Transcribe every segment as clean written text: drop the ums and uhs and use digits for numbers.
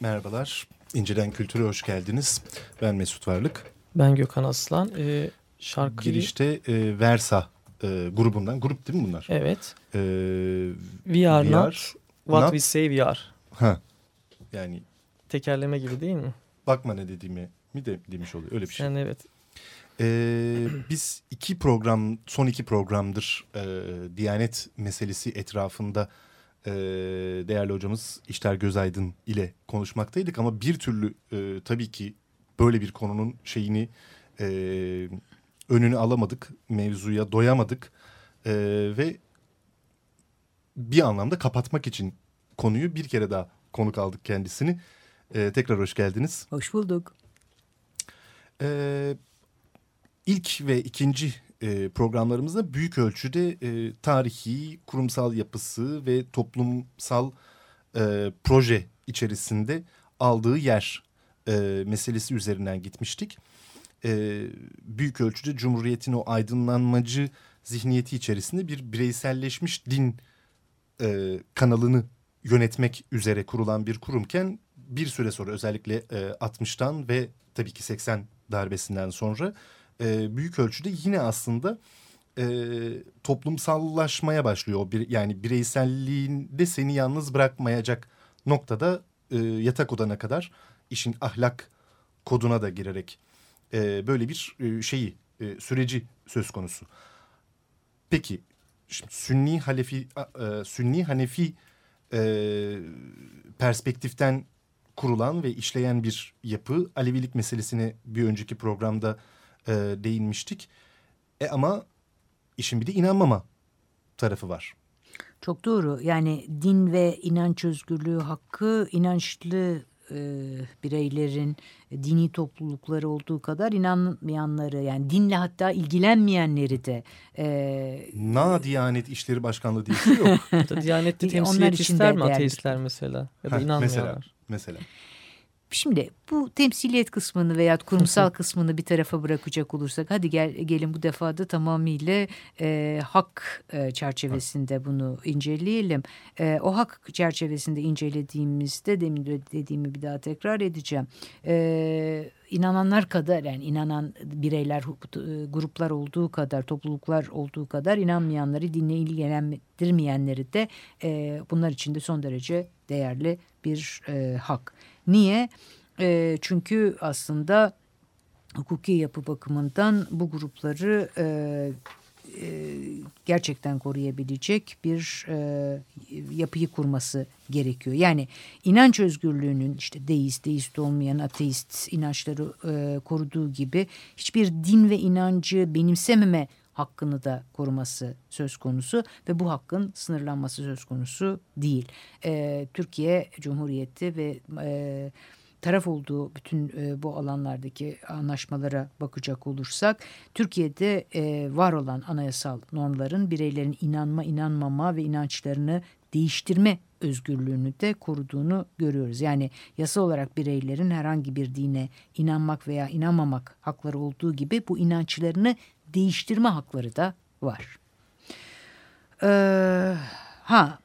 Merhabalar, İnceden Kültür'e hoş geldiniz. Ben Mesut Varlık. Ben Gökhan Aslan. Şarkıyı... Girişte Versa grubundan. Grup değil mi bunlar? Evet. We are not what we say we are. Ha. Yani... Tekerleme gibi değil mi? Bakma ne dediğimi mi de demiş oluyor. Öyle bir şey. Yani evet. Biz son iki programdır Diyanet meselesi etrafında... değerli hocamız İşler Gözaydın ile konuşmaktaydık ama bir türlü tabii ki böyle bir konunun şeyini önünü alamadık, mevzuya doyamadık ve bir anlamda kapatmak için konuyu bir kere daha konuk aldık kendisini. Tekrar hoş geldiniz. Hoş bulduk. İlk ve ikinci programlarımızda büyük ölçüde tarihi, kurumsal yapısı ve toplumsal proje içerisinde aldığı yer meselesi üzerinden gitmiştik. Büyük ölçüde Cumhuriyet'in o aydınlanmacı zihniyeti içerisinde bir bireyselleşmiş din kanalını yönetmek üzere kurulan bir kurumken bir süre sonra özellikle 60'tan ve tabii ki 80 darbesinden sonra büyük ölçüde yine aslında toplumsallaşmaya başlıyor. Yani bireyselliğinde seni yalnız bırakmayacak noktada yatak odana kadar işin ahlak koduna da girerek böyle bir süreci söz konusu. Peki şimdi Sünni Hanefi perspektiften kurulan ve işleyen bir yapı. Alevilik meselesine bir önceki programda değinmiştik. Ama işin bir de inanmama tarafı var. Çok doğru. Yani din ve inanç özgürlüğü hakkı inançlı bireylerin dini toplulukları olduğu kadar inanmayanları, yani dinle hatta ilgilenmeyenleri de Diyanet İşleri Başkanlığı diye bir şey yok. Diyanette temsiliyet ister mi ateistler mesela? Ya da inanmıyorlar. Mesela. Şimdi bu temsiliyet kısmını veya kurumsal kısmını bir tarafa bırakacak olursak, hadi gelin bu defa da tamamıyla hak çerçevesinde bunu inceleyelim. O hak çerçevesinde incelediğimizde, demin dediğimi bir daha tekrar edeceğim. İnananlar kadar, yani inanan bireyler, gruplar olduğu kadar, topluluklar olduğu kadar inanmayanları, dinle ilgilendirmeyenleri de bunlar için de son derece değerli bir hak. Niye? Çünkü aslında hukuki yapı bakımından bu grupları gerçekten koruyabilecek bir yapıyı kurması gerekiyor. Yani inanç özgürlüğünün işte deist, deist olmayan ateist inançları koruduğu gibi hiçbir din ve inancı benimsememe hakkını da koruması söz konusu ve bu hakkın sınırlanması söz konusu değil. Türkiye Cumhuriyeti ve taraf olduğu bütün bu alanlardaki anlaşmalara bakacak olursak, Türkiye'de var olan anayasal normların bireylerin inanma, inanmama ve inançlarını değiştirme özgürlüğünü de koruduğunu görüyoruz. Yani yasa olarak bireylerin herhangi bir dine inanmak veya inanmamak hakları olduğu gibi bu inançlarını değiştirme hakları da var.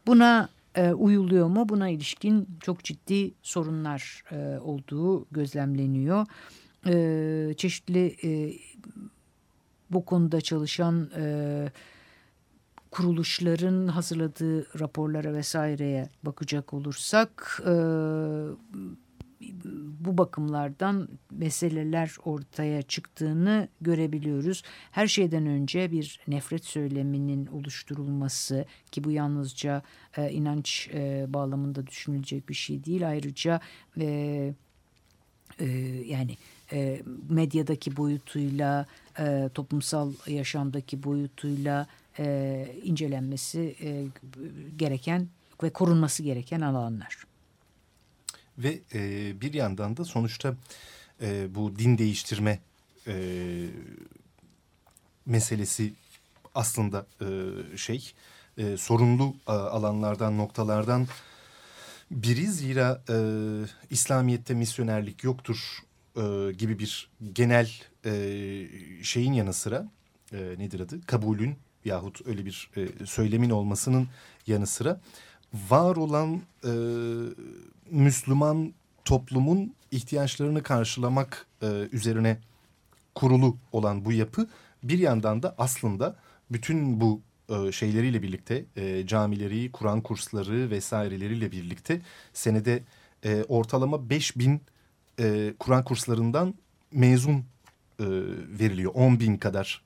Buna uyuluyor mu? Buna ilişkin çok ciddi sorunlar olduğu gözlemleniyor. Çeşitli bu konuda çalışan kuruluşların hazırladığı raporlara vesaireye bakacak olursak, bu bakımlardan meseleler ortaya çıktığını görebiliyoruz. Her şeyden önce bir nefret söyleminin oluşturulması, ki bu yalnızca inanç bağlamında düşünülecek bir şey değil. Ayrıca yani medyadaki boyutuyla, toplumsal yaşamdaki boyutuyla incelenmesi gereken ve korunması gereken alanlar. Ve bir yandan da sonuçta bu din değiştirme meselesi aslında sorunlu alanlardan, noktalardan biri. Zira İslamiyet'te misyonerlik yoktur gibi bir genel şeyin yanı sıra kabulün yahut öyle bir söylemin olmasının yanı sıra var olan Müslüman toplumun ihtiyaçlarını karşılamak üzerine kurulu olan bu yapı bir yandan da aslında bütün bu şeyleriyle birlikte camileri, Kur'an kursları vesaireleriyle birlikte senede ortalama 5.000 Kur'an kurslarından mezun veriliyor. 10.000 kadar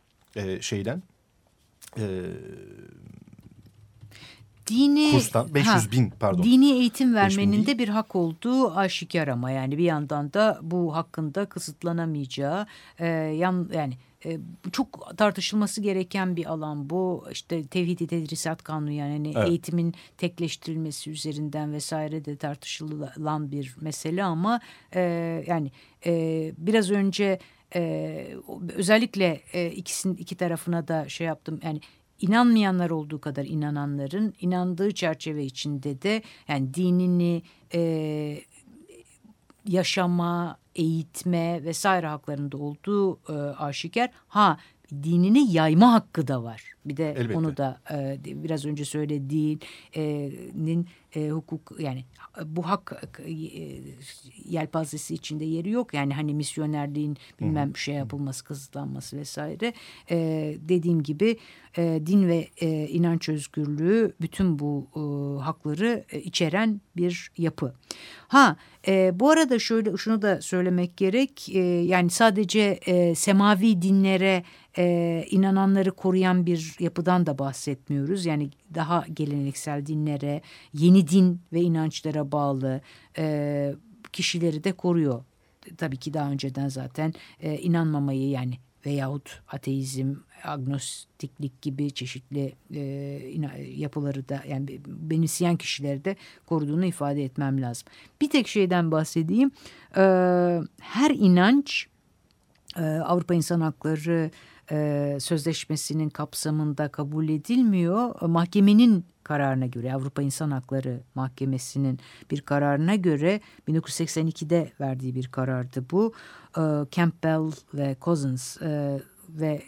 kurstan 500.000 pardon. Dini eğitim vermenin de bir hak olduğu aşikar, ama yani bir yandan da bu hakkında kısıtlanamayacağı çok tartışılması gereken bir alan bu. İşte tevhid-i tedrisat kanunu, yani evet, eğitimin tekleştirilmesi üzerinden vesaire de tartışılan bir mesele, ama biraz önce özellikle iki tarafına da yaptım, yani İnanmayanlar olduğu kadar inananların inandığı çerçeve içinde de, yani dinini yaşama, eğitme vesaire haklarında olduğu aşikar. dinini yayma hakkı da var. Bir de elbette. Onu da biraz önce söylediğinin hukuk, yani bu hak yelpazesi içinde yeri yok. Yani hani misyonerliğin bilmem şey yapılması, kısıtlanması vesaire. Dediğim gibi din ve inanç özgürlüğü bütün bu hakları içeren bir yapı. Bu arada şöyle, şunu da söylemek gerek. Yani sadece semavi dinlere inananları koruyan bir yapıdan da bahsetmiyoruz. Yani daha geleneksel dinlere, yeni din ve inançlara bağlı kişileri de koruyor. Tabii ki daha önceden zaten inanmamayı, yani veyahut ateizm, agnostiklik gibi çeşitli yapıları da, yani benimseyen kişileri de koruduğunu ifade etmem lazım. Bir tek şeyden bahsedeyim. Her inanç Avrupa İnsan Hakları Sözleşmesi'nin kapsamında kabul edilmiyor. Mahkemenin kararına göre, Avrupa İnsan Hakları Mahkemesi'nin bir kararına göre, 1982'de verdiği bir karardı bu. Campbell ve Cousins ve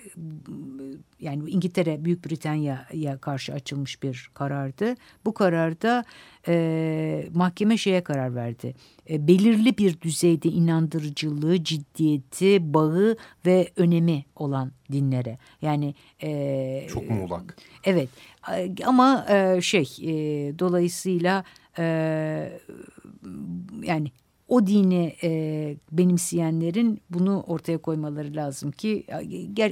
yani İngiltere, Büyük Britanya'ya karşı açılmış bir karardı. Bu kararda mahkeme şeye karar verdi. Belirli bir düzeyde inandırıcılığı, ciddiyeti, bağı ve önemi olan dinlere. Yani çok muğlak. Evet. Ama dolayısıyla yani o dini benimseyenlerin bunu ortaya koymaları lazım ki,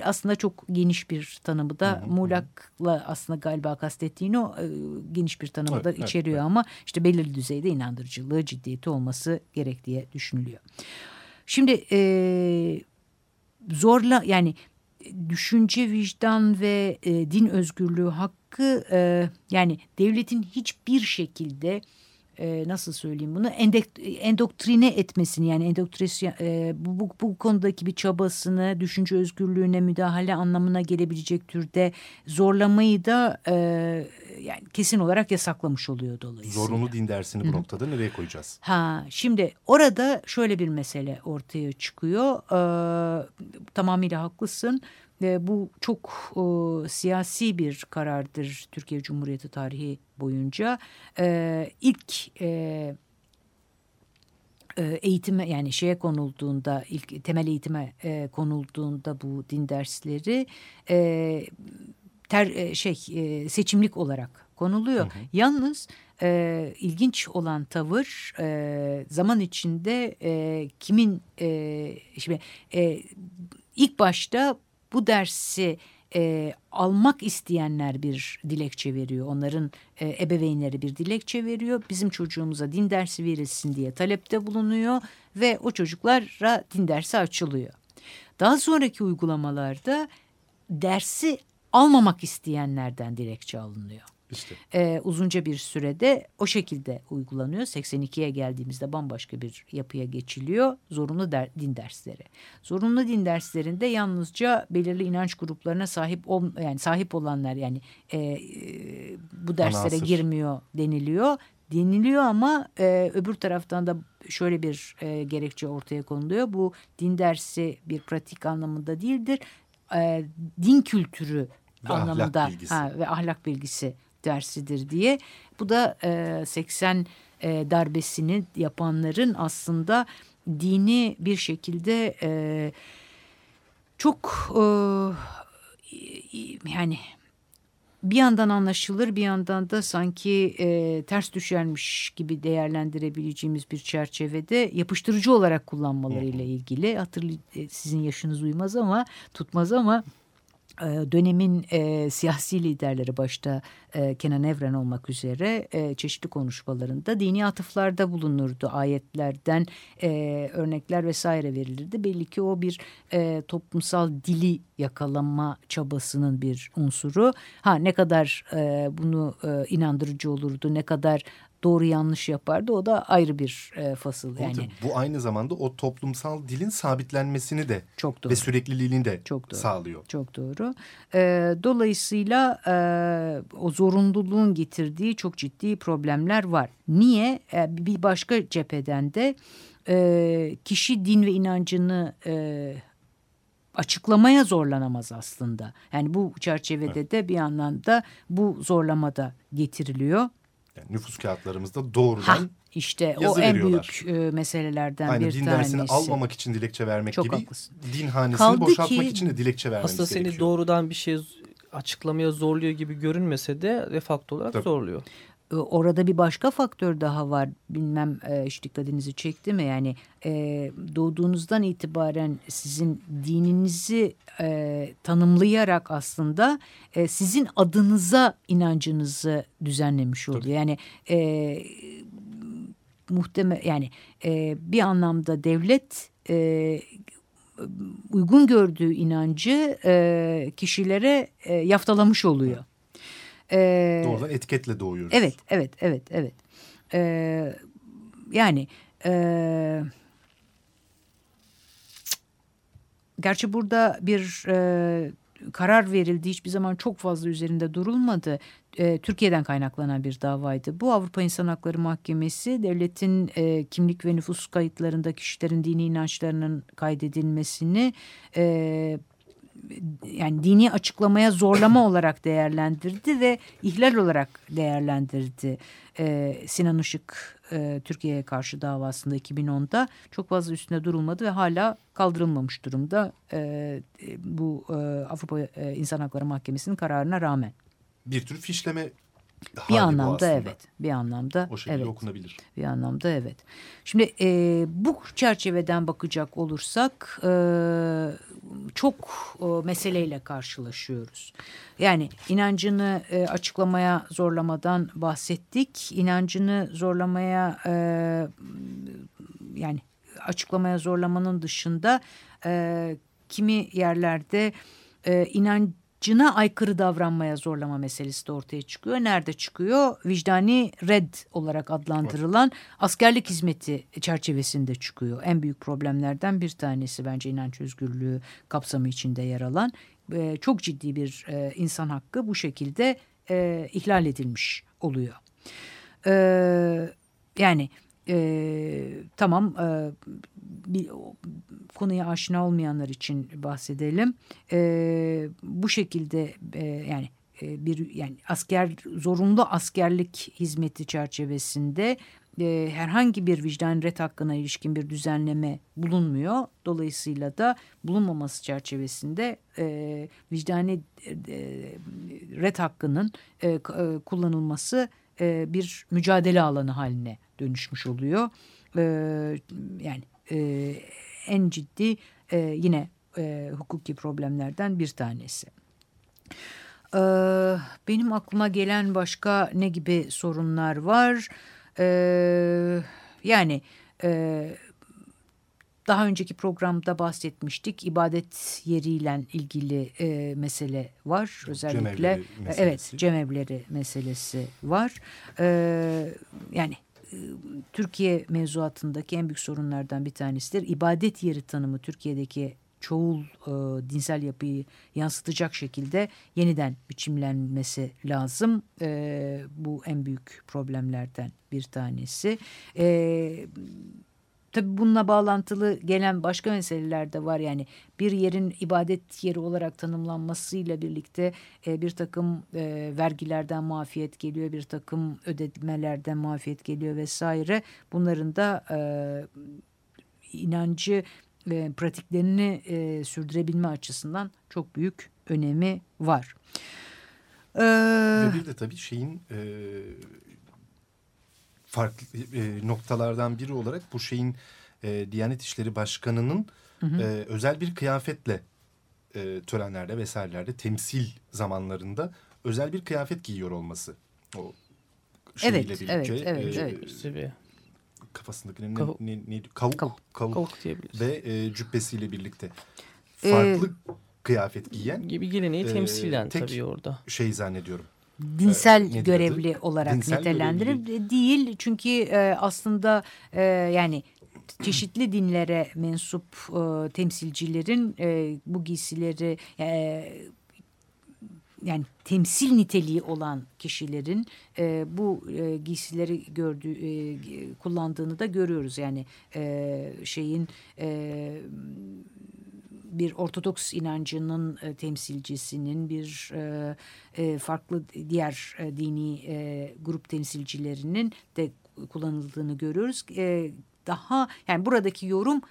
aslında çok geniş bir tanımı da muğlakla aslında galiba kastettiğini o geniş bir tanımı da içeriyor ama işte belirli düzeyde inandırıcılığı, ciddiyeti olması gerek diye düşünülüyor. Şimdi yani düşünce, vicdan ve din özgürlüğü hakkı yani devletin hiçbir şekilde nasıl söyleyeyim bunu, endoktrine etmesini, yani bu konudaki bir çabasını, düşünce özgürlüğüne müdahale anlamına gelebilecek türde zorlamayı da yani kesin olarak yasaklamış oluyor dolayısıyla. Zorunlu din dersini bu noktada nereye koyacağız? Şimdi orada şöyle bir mesele ortaya çıkıyor. Tamamıyla haklısın. Bu çok siyasi bir karardır Türkiye Cumhuriyeti tarihi boyunca. İlk eğitime, yani şeye konulduğunda, ilk temel eğitime konulduğunda bu din dersleri seçimlik olarak konuluyor. Yalnız ilginç olan tavır zaman içinde kimin ilk başta bu dersi almak isteyenler bir dilekçe veriyor. Onların ebeveynleri bir dilekçe veriyor. Bizim çocuğumuza din dersi verilsin diye talepte bulunuyor ve o çocuklara din dersi açılıyor. Daha sonraki uygulamalarda dersi almamak isteyenlerden dilekçe alınıyor. İşte. Uzunca bir sürede o şekilde uygulanıyor. 82'ye geldiğimizde bambaşka bir yapıya geçiliyor. Zorunlu din dersleri. Zorunlu din derslerinde yalnızca belirli inanç gruplarına sahip olanlar, yani bu derslere girmiyor deniliyor. Deniliyor ama öbür taraftan da şöyle bir gerekçe ortaya konuluyor. Bu din dersi bir pratik anlamında değildir. Din kültürü ve anlamında ve ahlak bilgisi dersidir diye. Bu da 80 darbesini yapanların aslında dini bir şekilde çok yani bir yandan anlaşılır, bir yandan da sanki ters düşermiş gibi değerlendirebileceğimiz bir çerçevede yapıştırıcı olarak kullanmalarıyla ilgili. Sizin yaşınız uymaz ama tutmaz ama dönemin siyasi liderleri başta Kenan Evren olmak üzere çeşitli konuşmalarında dini atıflarda bulunurdu. Ayetlerden örnekler vesaire verilirdi. Belli ki o bir toplumsal dili yakalama çabasının bir unsuru. Ne kadar bunu inandırıcı olurdu, ne kadar doğru yanlış yapardı, o da ayrı bir fasıl. Yani bu aynı zamanda o toplumsal dilin sabitlenmesini de ve sürekliliğini de sağlıyor. Çok doğru. Dolayısıyla o zorunluluğun getirdiği çok ciddi problemler var. Niye? Bir başka cepheden de kişi din ve inancını açıklamaya zorlanamaz aslında. Yani bu çerçevede de bir anlamda bu zorlama da getiriliyor. Yani nüfus kağıtlarımızda doğrudan işte yazı veriyorlar. İşte o en büyük meselelerden bir tanesi. Din dersini almamak için dilekçe vermek çok gibi. Haklısın. Din hanesini kaldı boşaltmak için de dilekçe vermemiz gerekiyor. Aslında seni doğrudan bir şey açıklamaya zorluyor gibi görünmese de de facto olarak zorluyor. Orada bir başka faktör daha var. Bilmem hiç dikkatinizi çekti mi? Yani doğduğunuzdan itibaren sizin dininizi tanımlayarak aslında sizin adınıza inancınızı düzenlemiş oluyor. Tabii. Yani bir anlamda devlet uygun gördüğü inancı kişilere yaftalamış oluyor. Evet. Doğrudan etiketle doğuyoruz. Evet. Gerçi burada bir karar verildi. Hiçbir zaman çok fazla üzerinde durulmadı. Türkiye'den kaynaklanan bir davaydı. Bu Avrupa İnsan Hakları Mahkemesi devletin kimlik ve nüfus kayıtlarında kişilerin dini inançlarının kaydedilmesini yani dini açıklamaya zorlama olarak değerlendirdi ve ihlal olarak değerlendirdi. Sinan Işık Türkiye'ye karşı davasında 2010'da çok fazla üstüne durulmadı ve hala kaldırılmamış durumda bu Avrupa İnsan Hakları Mahkemesi'nin kararına rağmen. Bir tür fişleme bir anlamda evet. Bir anlamda o şekilde evet. Okunabilir. Bir anlamda evet. Şimdi bu çerçeveden bakacak olursak çok meseleyle karşılaşıyoruz. Yani inancını açıklamaya zorlamadan bahsettik. İnancını zorlamaya yani açıklamaya zorlamanın dışında kimi yerlerde inancını cına aykırı davranmaya zorlama meselesi de ortaya çıkıyor. Nerede çıkıyor? Vicdani red olarak adlandırılan askerlik hizmeti çerçevesinde çıkıyor. En büyük problemlerden bir tanesi bence inanç özgürlüğü kapsamı içinde yer alan çok ciddi bir insan hakkı bu şekilde ihlal edilmiş oluyor. Yani tamam bir konuya aşina olmayanlar için bahsedelim. Bu şekilde yani bir yani zorunlu askerlik hizmeti çerçevesinde herhangi bir vicdan ret hakkına ilişkin bir düzenleme bulunmuyor. Dolayısıyla da bulunmaması çerçevesinde vicdani ret hakkının kullanılması bir mücadele alanı haline dönüşmüş oluyor. Yani en ciddi yine hukuki problemlerden bir tanesi. Benim aklıma gelen başka ne gibi sorunlar var? Yani daha önceki programda bahsetmiştik. İbadet yeriyle ilgili mesele var. Özellikle cemevleri meselesi var. Yani Türkiye mevzuatındaki en büyük sorunlardan bir tanesidir. İbadet yeri tanımı Türkiye'deki çoğul dinsel yapıyı yansıtacak şekilde yeniden biçimlenmesi lazım. Bu en büyük problemlerden bir tanesi. Tabii bununla bağlantılı gelen başka meseleler de var. Yani bir yerin ibadet yeri olarak tanımlanmasıyla birlikte bir takım vergilerden muafiyet geliyor, bir takım ödemelerden muafiyet geliyor vesaire. Bunların da inancı pratiklerini sürdürebilme açısından çok büyük önemi var. Ve bir de tabii şeyin farklı noktalardan biri olarak bu şeyin Diyanet İşleri Başkanı'nın özel bir kıyafetle törenlerde vesairelerde temsil zamanlarında özel bir kıyafet giyiyor olması. O şeyle birlikte. Evet. Kafasındaki kavuk diyebiliriz. Ve cübbesiyle birlikte farklı kıyafet giyen gibi geleneği temsilen tabii orada. Şey zannediyorum. Dinsel görevli olarak nitelendirir değil çünkü aslında yani çeşitli dinlere mensup temsilcilerin bu giysileri yani temsil niteliği olan kişilerin bu giysileri kullandığını da görüyoruz yani şeyin bir Ortodoks inancının temsilcisinin, bir farklı diğer dini grup temsilcilerinin de kullanıldığını görüyoruz. Daha yani buradaki yorum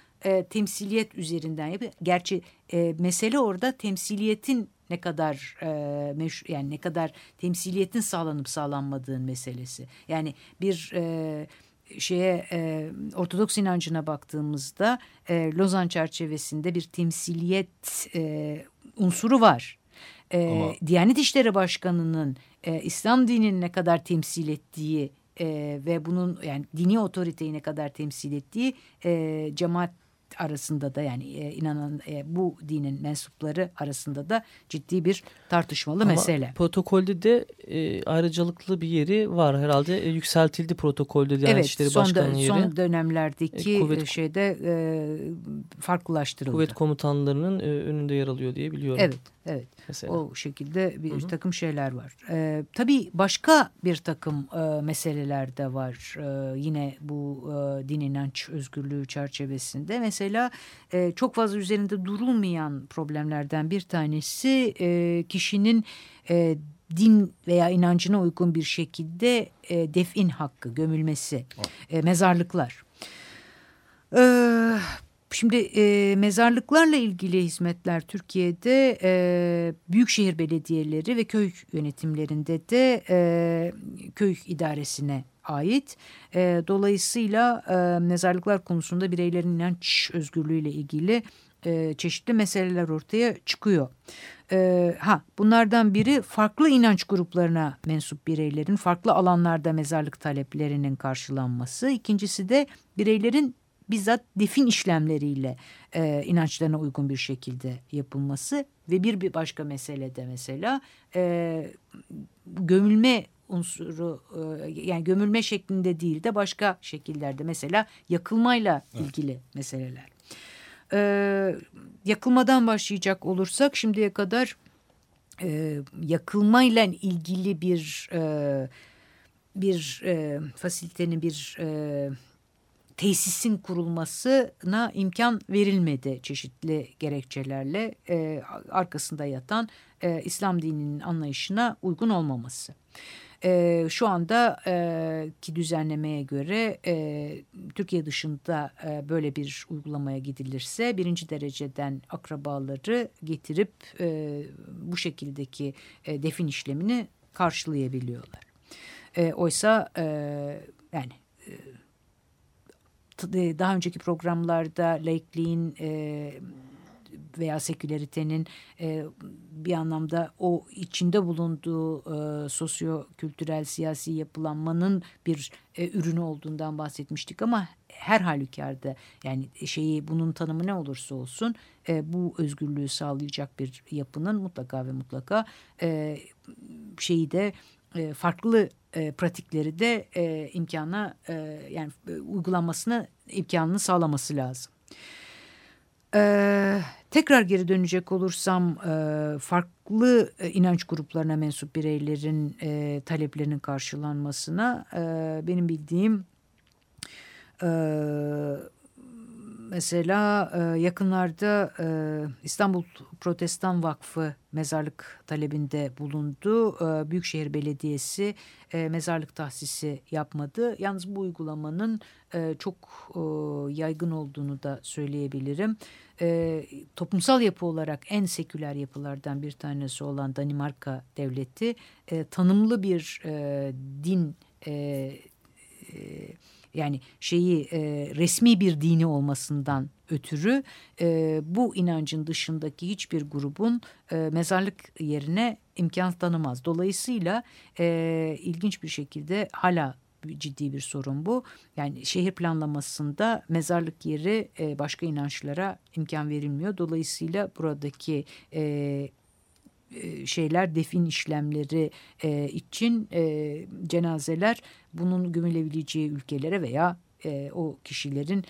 temsiliyet üzerinden yapıyor. Gerçi mesele orada temsiliyetin ne kadar yani ne kadar temsiliyetin sağlanıp sağlanmadığın meselesi. Yani bir Ortodoks inancına baktığımızda Lozan çerçevesinde bir temsiliyet unsuru var. Ama Diyanet İşleri Başkanı'nın İslam dinini ne kadar temsil ettiği ve bunun yani dini otoriteyi ne kadar temsil ettiği cemaat arasında da yani inanan bu dinin mensupları arasında da ciddi bir tartışmalı mesele. Ama protokolde de ayrıcalıklı bir yeri var herhalde. Yükseltildi protokolde Diyanet İşleri Başkanlığı yeri. Evet, son dönemlerdeki farklılaştırıldı. Kuvvet komutanlarının önünde yer alıyor diye biliyorum. Evet, evet. Mesela. O şekilde bir takım şeyler var. Tabii başka bir takım meseleler de var. Yine bu din inanç özgürlüğü çerçevesinde. Mesela çok fazla üzerinde durulmayan problemlerden bir tanesi kişinin din veya inancına uygun bir şekilde defin hakkı, gömülmesi, mezarlıklar. Şimdi mezarlıklarla ilgili hizmetler Türkiye'de büyükşehir belediyeleri ve köy yönetimlerinde de köy idaresine ait. Dolayısıyla mezarlıklar konusunda bireylerin inanç özgürlüğüyle ilgili çeşitli meseleler ortaya çıkıyor. Bunlardan biri farklı inanç gruplarına mensup bireylerin farklı alanlarda mezarlık taleplerinin karşılanması. İkincisi de bireylerin bizzat defin işlemleriyle inançlarına uygun bir şekilde yapılması ve bir başka mesele de mesela gömülme unsuru yani gömülme şeklinde değil de başka şekillerde mesela yakılmayla ilgili meseleler. Yakılmadan başlayacak olursak şimdiye kadar yakılmayla ilgili bir fasilitenin bir tesisin kurulmasına imkan verilmedi çeşitli gerekçelerle arkasında yatan İslam dininin anlayışına uygun olmaması. Şu anda ki düzenlemeye göre Türkiye dışında böyle bir uygulamaya gidilirse birinci dereceden akrabaları getirip bu şekildeki defin işlemini karşılayabiliyorlar. Oysa yani daha önceki programlarda laikliğin veya seküleritenin bir anlamda o içinde bulunduğu sosyo-kültürel siyasi yapılanmanın bir ürünü olduğundan bahsetmiştik ama her halükarda yani bunun tanımı ne olursa olsun bu özgürlüğü sağlayacak bir yapının mutlaka ve mutlaka farklı pratikleri de imkana yani uygulanmasına imkanını sağlaması lazım. Tekrar geri dönecek olursam farklı inanç gruplarına mensup bireylerin taleplerinin karşılanmasına benim bildiğim mesela yakınlarda İstanbul Protestan Vakfı mezarlık talebinde bulundu. Büyükşehir Belediyesi mezarlık tahsisi yapmadı. Yalnız bu uygulamanın çok yaygın olduğunu da söyleyebilirim. Toplumsal yapı olarak en seküler yapılardan bir tanesi olan Danimarka devleti tanımlı bir din yani resmi bir dini olmasından ötürü bu inancın dışındaki hiçbir grubun mezarlık yerine imkan tanımaz. Dolayısıyla ilginç bir şekilde hala ciddi bir sorun bu. Yani şehir planlamasında mezarlık yeri başka inançlara imkan verilmiyor. Dolayısıyla buradaki defin işlemleri için cenazeler bunun gömülebileceği ülkelere veya o kişilerin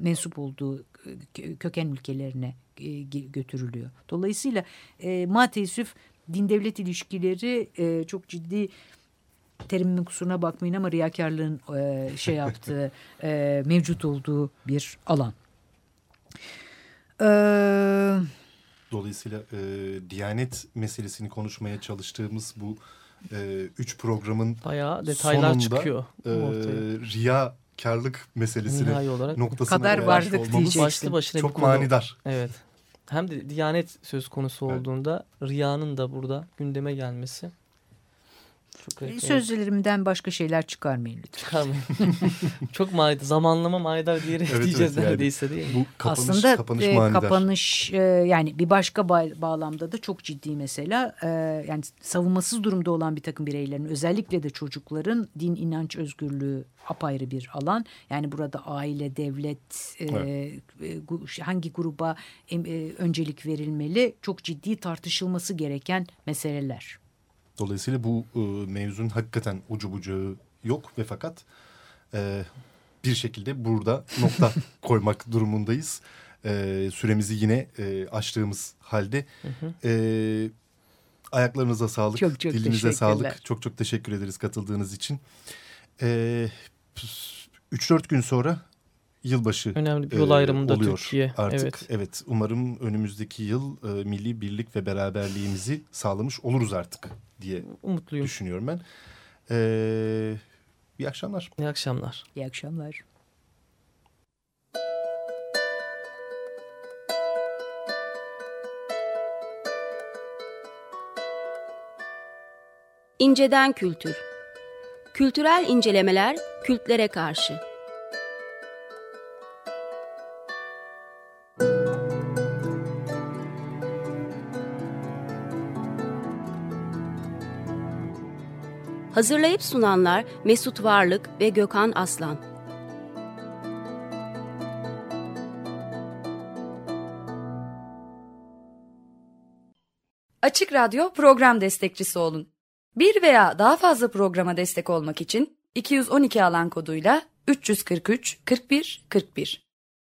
mensup olduğu köken ülkelerine götürülüyor. Dolayısıyla maalesef din devlet ilişkileri çok ciddi, terimin kusuruna bakmayın ama riyakarlığın mevcut olduğu bir alan. Dolayısıyla Diyanet meselesini konuşmaya çalıştığımız bu üç programın bayağı detaylar sonunda çıkıyor, riyakarlık meselesine noktasına gelmiş olmamız başlı başına çok manidar. Evet. Hem de Diyanet söz konusu olduğunda riyanın da burada gündeme gelmesi. Sözlerimden başka şeyler çıkarmayın lütfen. Çıkarmayın. Çok manidar. Zamanlama manidar diyerek diyeceğiz neredeyse değil. Bu kapanış, aslında kapanış yani bir başka bağlamda da çok ciddi mesela yani savunmasız durumda olan bir takım bireylerin, özellikle de çocukların din inanç özgürlüğü apayrı bir alan. Yani burada aile, devlet hangi gruba öncelik verilmeli, çok ciddi tartışılması gereken meseleler. Dolayısıyla bu mevzunun hakikaten ucu bucağı yok ve fakat bir şekilde burada nokta koymak durumundayız. Süremizi yine açtığımız halde. Ayaklarınıza sağlık, çok dilinize sağlık. Çok çok teşekkür ederiz katıldığınız için. 3-4 gün sonra yılbaşı önemli bir yol ayrımında oluyor Türkiye artık. Evet, umarım önümüzdeki yıl milli birlik ve beraberliğimizi sağlamış oluruz artık diye umutluyum, düşünüyorum ben. İyi akşamlar. İyi akşamlar. İyi akşamlar. İnceden Kültür. Kültürel incelemeler kültlere karşı. Hazırlayıp sunanlar Mesut Varlık ve Gökhan Aslan. Açık Radyo program destekçisi olun. Bir veya daha fazla programa destek olmak için 212 alan koduyla 343 41 41